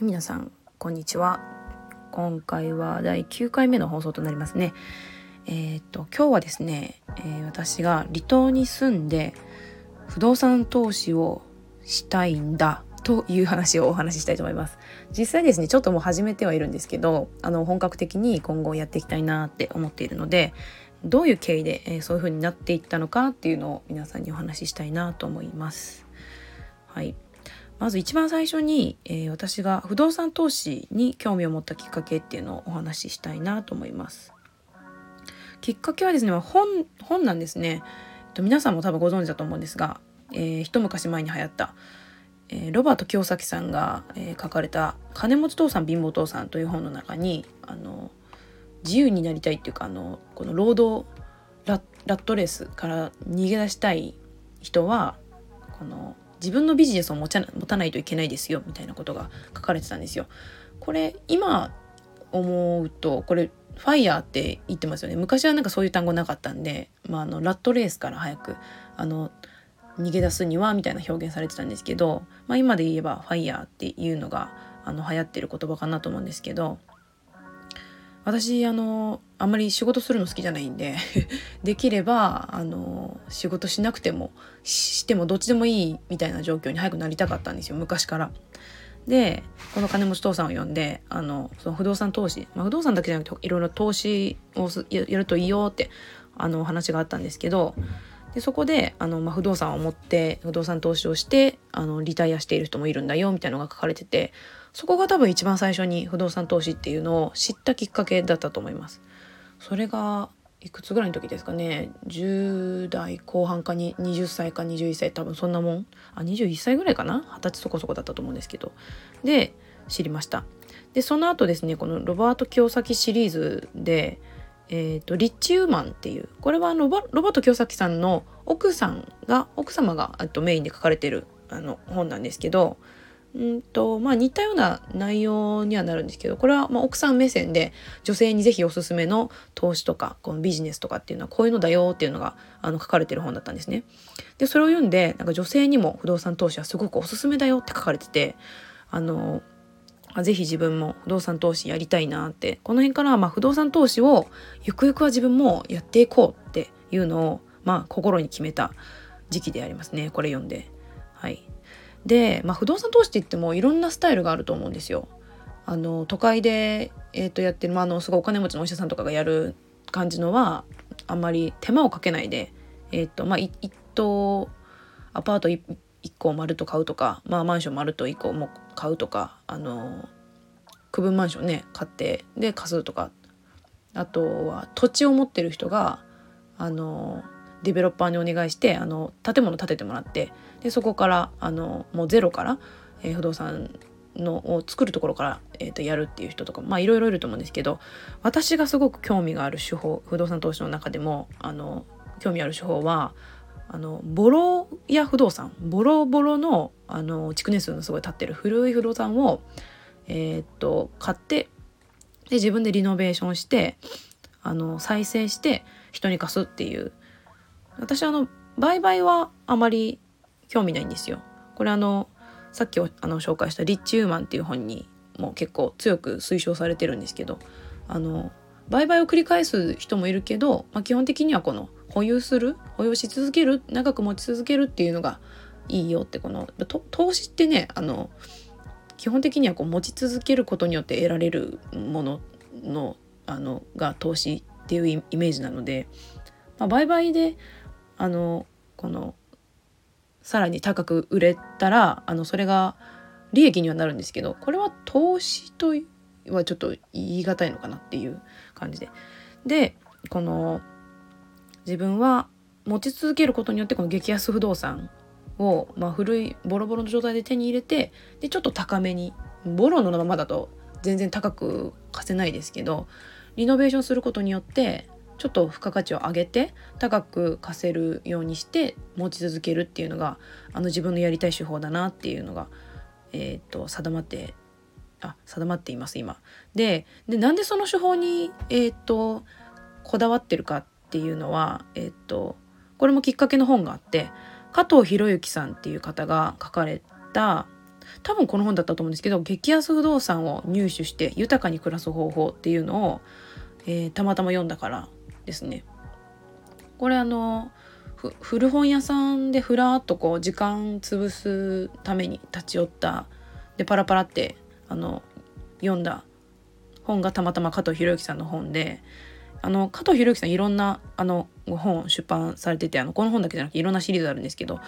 皆さんこんにちは。今回は第9回目の放送となりますね。今日はですね、私が離島に住んで不動産投資をしたいんだという話をお話ししたいと思います。実際ですね、ちょっともう始めてはいるんですけど、本格的に今後やっていきたいなって思っているので、どういう経緯で、そういう風になっていったのかっていうのを皆さんにお話ししたいなと思います。はい。まず一番最初に、私が不動産投資に興味を持ったきっかけっていうのをお話ししたいなと思います。きっかけはですね、本なんですね。皆さんも多分ご存知だと思うんですが、一昔前に流行った、ロバート清崎さんが、書かれた金持ち父さん貧乏父さんという本の中に、自由になりたいっていうか、この労働 ラットレースから逃げ出したい人はこの自分のビジネスを持たないといけないですよみたいなことが書かれてたんですよ。これ今思うとこれファイヤーって言ってますよね。昔はなんかそういう単語なかったんで、ラットレースから早く逃げ出すにはみたいな表現されてたんですけど、今で言えばファイヤーっていうのが流行ってる言葉かなと思うんですけど、私あんまり仕事するの好きじゃないんでできれば仕事しなくてもしてもどっちでもいいみたいな状況に早くなりたかったんですよ、昔から。でこの金持ち父さんを呼んでその不動産投資、不動産だけじゃなくていろいろ投資をやるといいよって話があったんですけど、でそこで不動産を持って不動産投資をしてリタイアしている人もいるんだよみたいなのが書かれてて、そこが多分一番最初に不動産投資っていうのを知ったきっかけだったと思います。それがいくつぐらいの時ですかね、10代後半かに20歳か21歳、多分そんなもん、21歳ぐらいかな、20歳そこそこだったと思うんですけど、で知りました。でその後ですね、このロバート清崎シリーズでリッチウーマンっていう、これはロバート清崎さんの奥様がメインで書かれてる本なんですけど、似たような内容にはなるんですけど、これは奥さん目線で女性にぜひおすすめの投資とかこのビジネスとかっていうのはこういうのだよっていうのが書かれてる本だったんですね。でそれを読んで、なんか女性にも不動産投資はすごくおすすめだよって書かれてて、ぜひ自分も不動産投資やりたいなって、この辺から不動産投資をゆくゆくは自分もやっていこうっていうのを心に決めた時期でありますね、これ読んで。はい。で、不動産投資って言ってもいろんなスタイルがあると思うんですよ。都会で、やってる、すごいお金持ちのお医者さんとかがやる感じのはあんまり手間をかけないで、一棟アパート1個を丸と買うとか、マンション丸と1個も買うとか、区分マンションね買ってで貸すとか、あとは土地を持ってる人がデベロッパーにお願いして建物建ててもらって、でそこからもうゼロから、不動産を作るところから、やるっていう人とか、いろいろいると思うんですけど、私がすごく興味がある手法、不動産投資の中でも興味ある手法はボロ屋不動産、ボロの築年数のすごい経ってる古い不動産を、買って、で自分でリノベーションして再生して人に貸すっていう。私売買はあまり興味ないんですよ。これさっき紹介したリッチウーマンっていう本にも結構強く推奨されてるんですけど、売買を繰り返す人もいるけど、基本的にはこの保有し続ける、長く持ち続けるっていうのがいいよって、この投資ってね、基本的にはこう持ち続けることによって得られるもののが投資っていうイメージなので、売買でこのさらに高く売れたらそれが利益にはなるんですけど、これは投資とはちょっと言い難いのかなっていう感じで、この自分は持ち続けることによってこの激安不動産を、古いボロボロの状態で手に入れて、でちょっと高めに、ボロのままだと全然高く貸せないですけど、リノベーションすることによってちょっと付加価値を上げて高く貸せるようにして持ち続けるっていうのが自分のやりたい手法だなっていうのが、定まっています今。でなんでその手法に、こだわってるかっていうのは、これもきっかけの本があって、加藤博之さんっていう方が書かれた、多分この本だったと思うんですけど、激安不動産を入手して豊かに暮らす方法っていうのを、たまたま読んだからですね。これ古本屋さんでふらっとこう時間潰すために立ち寄ったでパラパラって読んだ本がたまたま加藤博之さんの本で、加藤博之さんいろんな本出版されてて、この本だけじゃなくていろんなシリーズあるんですけど、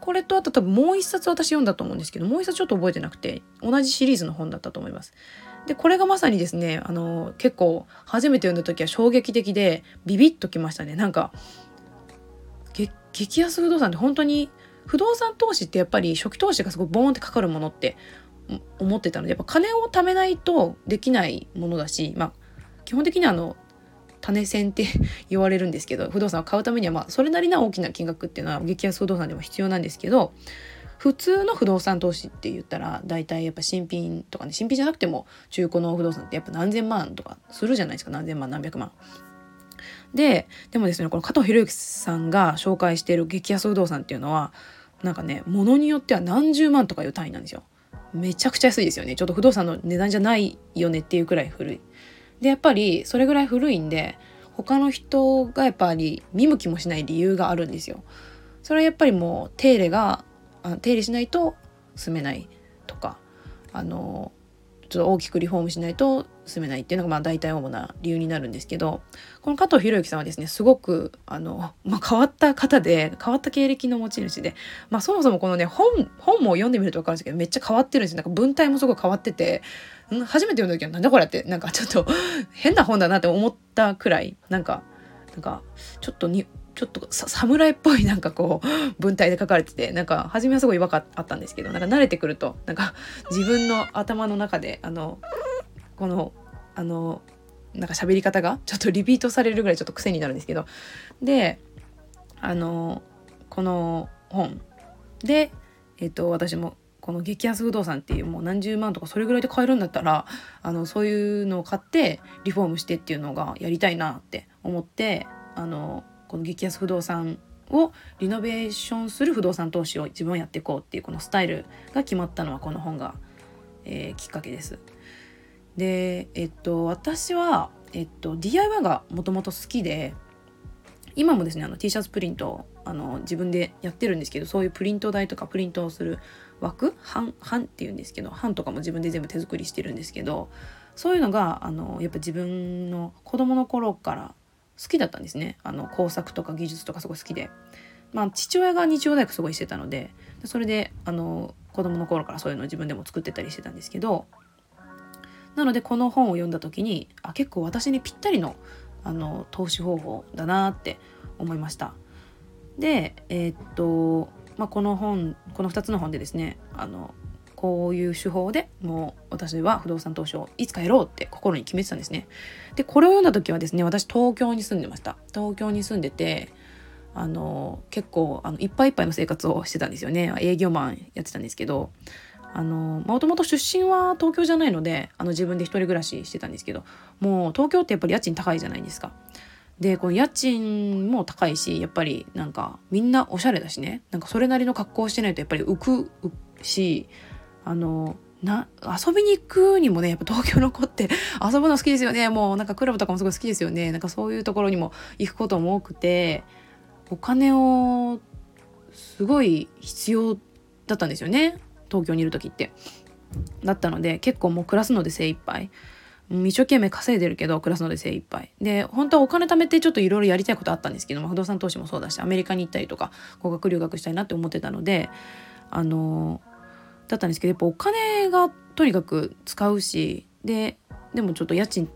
これとあと多分もう一冊私読んだと思うんですけど、もう一冊ちょっと覚えてなくて、同じシリーズの本だったと思います。でこれがまさにですね、結構初めて読んだ時は衝撃的でビビッときましたね。なんか激安不動産って本当に不動産投資ってやっぱり初期投資がすごいボーンってかかるものって思ってたので、やっぱ金を貯めないとできないものだし、まあ基本的に種銭って言われるんですけど、不動産を買うためにはまあそれなりな大きな金額っていうのは激安不動産でも必要なんですけど、普通の不動産投資って言ったらだいたいやっぱ新品とかね、新品じゃなくても中古の不動産ってやっぱ何千万とかするじゃないですか。何千万何百万でもですね、この加藤博之さんが紹介している激安不動産っていうのはなんかね、物によっては何十万とかいう単位なんですよ。めちゃくちゃ安いですよね。ちょっと不動産の値段じゃないよねっていうくらい古いで、やっぱりそれぐらい古いんで他の人がやっぱり見向きもしない理由があるんですよ。それはやっぱりもう手入れしないと住めないとか、ちょっと大きくリフォームしないと住めないっていうのがまあ大体主な理由になるんですけど、この加藤博之さんはですね、すごく変わった方で、変わった経歴の持ち主で、まあ、そもそもこのね本も読んでみると分かるんですけど、めっちゃ変わってるんですよ。なんか文体もすごい変わってて、初めて読んだ時はなんだこれって、なんかちょっと変な本だなって思ったくらい、なんかちょっと侍っぽいなんかこう文体で書かれてて、なんか初めはすごい違和感あったんですけど、なんか慣れてくるとなんか自分の頭の中でなんか喋り方がちょっとリピートされるぐらいちょっと癖になるんですけど、でこの本で私もこの激安不動産っていうもう何十万とかそれぐらいで買えるんだったらそういうのを買ってリフォームしてっていうのがやりたいなって思って、この激安不動産をリノベーションする不動産投資を自分はやっていこうっていうこのスタイルが決まったのはこの本が、きっかけです。で、私は、DIY がもともと好きで、今もですねT シャツプリントを自分でやってるんですけど、そういうプリント台とかプリントをする枠版っていうんですけど、版とかも自分で全部手作りしてるんですけど、そういうのがやっぱ自分の子供の頃から好きだったんですね。工作とか技術とかすごい好きで、まあ、父親が日曜大工すごいしてたので、それで子供の頃からそういうのを自分でも作ってたりしてたんですけど、なのでこの本を読んだ時に結構私にぴったりの投資方法だなって思いました。でこの2つの本でですね、こういう手法でもう私は不動産投資をいつかやろうって心に決めてたんですね。でこれを読んだ時はですね、私東京に住んでました。東京に住んでて結構いっぱいいっぱいの生活をしてたんですよね。営業マンやってたんですけど、もともと出身は東京じゃないので自分で一人暮らししてたんですけど、もう東京ってやっぱり家賃高いじゃないですか。でこの家賃も高いし、やっぱりなんかみんなおしゃれだしね、なんかそれなりの格好をしてないとやっぱり浮くし、遊びに行くにもね、やっぱ東京の子って遊ぶの好きですよね。もうなんかクラブとかもすごい好きですよね。なんかそういうところにも行くことも多くて、お金をすごい必要だったんですよね、東京にいる時って。だったので結構もう暮らすので精一杯、一生懸命稼いでるけど暮らすので精一杯で、本当はお金貯めてちょっといろいろやりたいことあったんですけど、不動産投資もそうだし、アメリカに行ったりとか語学留学したいなって思ってたのでだったんですけど、やっぱお金がとにかく使うし、でもちょっと家賃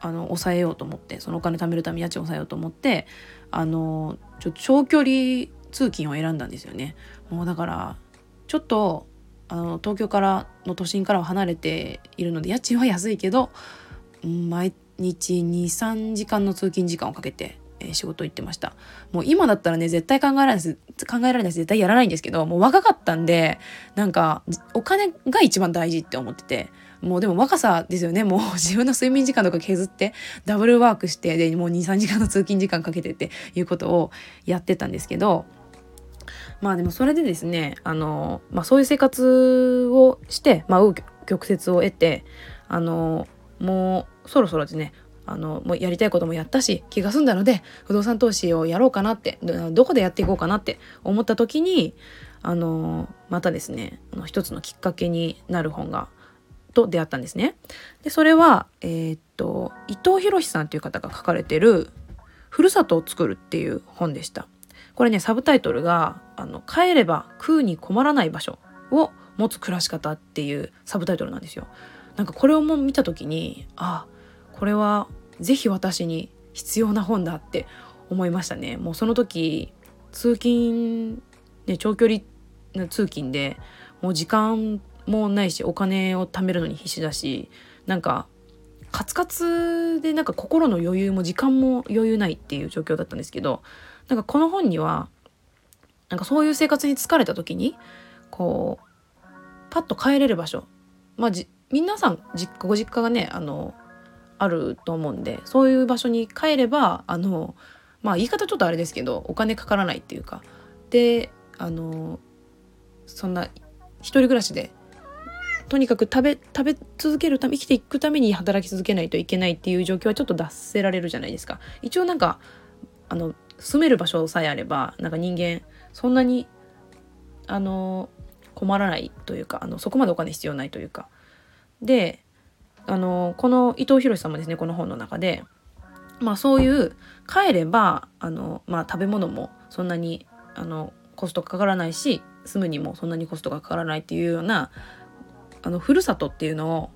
抑えようと思って、そのお金貯めるために家賃抑えようと思ってちょっと長距離通勤を選んだんですよね。もうだからちょっと東京からの都心からは離れているので家賃は安いけど、毎日 2,3 時間の通勤時間をかけて仕事行ってました。もう今だったらね絶対考えられないです。絶対やらないんですけど、もう若かったんでなんかお金が一番大事って思ってて、もうでも若さですよね。もう自分の睡眠時間とか削ってダブルワークして、でもう 2,3 時間の通勤時間かけてっていうことをやってたんですけど、まあでもそれでですね、そういう生活をして紆余曲折を得て、もうそろそろですね、もうやりたいこともやったし気が済んだので不動産投資をやろうかなって、どこでやっていこうかなって思った時にまたですね一つのきっかけになる本がと出会ったんですね。でそれは、伊藤博さんという方が書かれてるふるさとを作るっていう本でした。これねサブタイトルが帰れば食うに困らない場所を持つ暮らし方っていうサブタイトルなんですよ。なんかこれをもう見た時にこれはぜひ私に必要な本だって思いましたね。もうその時通勤、ね、長距離通勤でもう時間もないしお金を貯めるのに必死だし、なんかカツカツでなんか心の余裕も時間も余裕ないっていう状況だったんですけど、なんかこの本にはなんかそういう生活に疲れた時にこうパッと帰れる場所、皆さんご実家がねあると思うんで、そういう場所に帰れば言い方ちょっとあれですけどお金かからないっていうかで、そんな一人暮らしでとにかく食べ続けるため、生きていくために働き続けないといけないっていう状況はちょっと脱せられるじゃないですか。一応なんか住める場所さえあればなんか人間そんなに困らないというかそこまでお金必要ないというかで、この伊藤博さんもですねこの本の中で、そういう帰れば食べ物もそんなにコストかからないし住むにもそんなにコストがかからないっていうようなふるさとっていうのを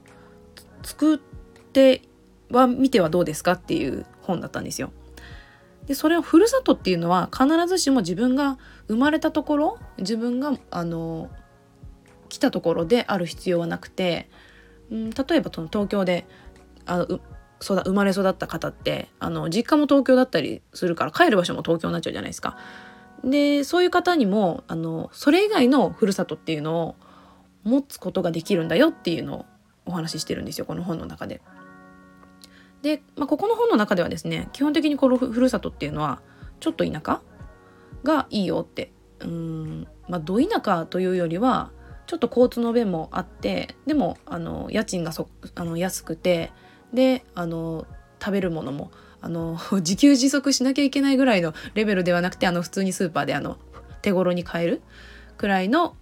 作っては見てはどうですかっていう本だったんですよ。でそれをふるさとっていうのは必ずしも自分が生まれたところ、自分が来たところである必要はなくて、例えば東京で生まれ育った方って実家も東京だったりするから帰る場所も東京になっちゃうじゃないですか。でそういう方にもそれ以外のふるさとっていうのを持つことができるんだよっていうのをお話ししてるんですよこの本の中で。で、ここの本の中ではですね基本的にこのふるさとっていうのはちょっと田舎がいいよって、ど田舎というよりはちょっと交通の便もあってでも家賃が安くてで食べるものも自給自足しなきゃいけないぐらいのレベルではなくて普通にスーパーで手頃に買えるくらいの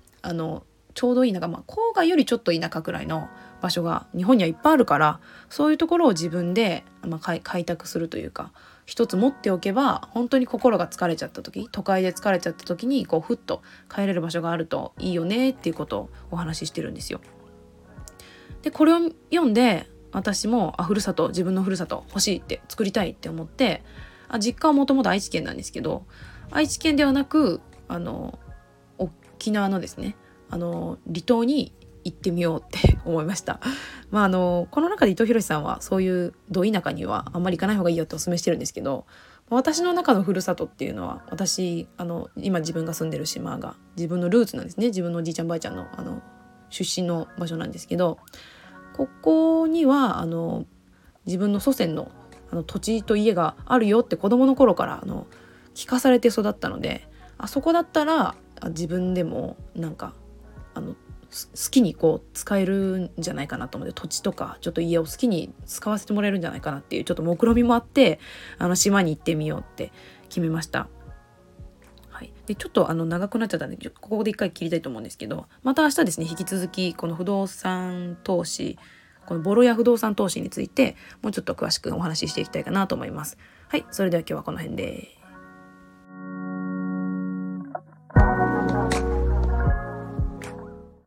ちょうどいい田舎、郊外よりちょっと田舎くらいの場所が日本にはいっぱいあるから、そういうところを自分で、開拓するというか一つ持っておけば本当に心が疲れちゃった時、都会で疲れちゃった時にこうふっと帰れる場所があるといいよねっていうことをお話ししてるんですよ。でこれを読んで私もふるさと、自分のふるさと欲しいって作りたいって思って、実家はもともと愛知県なんですけど愛知県ではなく沖縄のですね離島に行ってみようって思いました。この中で伊藤博さんはそういうど田舎にはあんまり行かない方がいいよってお勧めしてるんですけど、私の中のふるさとっていうのは私今自分が住んでる島が自分のルーツなんですね。自分のおじいちゃんばあちゃんの出身の場所なんですけど、ここには自分の祖先の土地と家があるよって子どもの頃から聞かされて育ったので、そこだったら自分でもなんか好きにこう使えるんじゃないかなと思って、土地とかちょっと家を好きに使わせてもらえるんじゃないかなっていうちょっと目論みもあって島に行ってみようって決めました。はい、でちょっと長くなっちゃったんでここで一回切りたいと思うんですけど、また明日ですね引き続きこの不動産投資、このボロ屋不動産投資についてもうちょっと詳しくお話ししていきたいかなと思います。はい、それでは今日はこの辺で。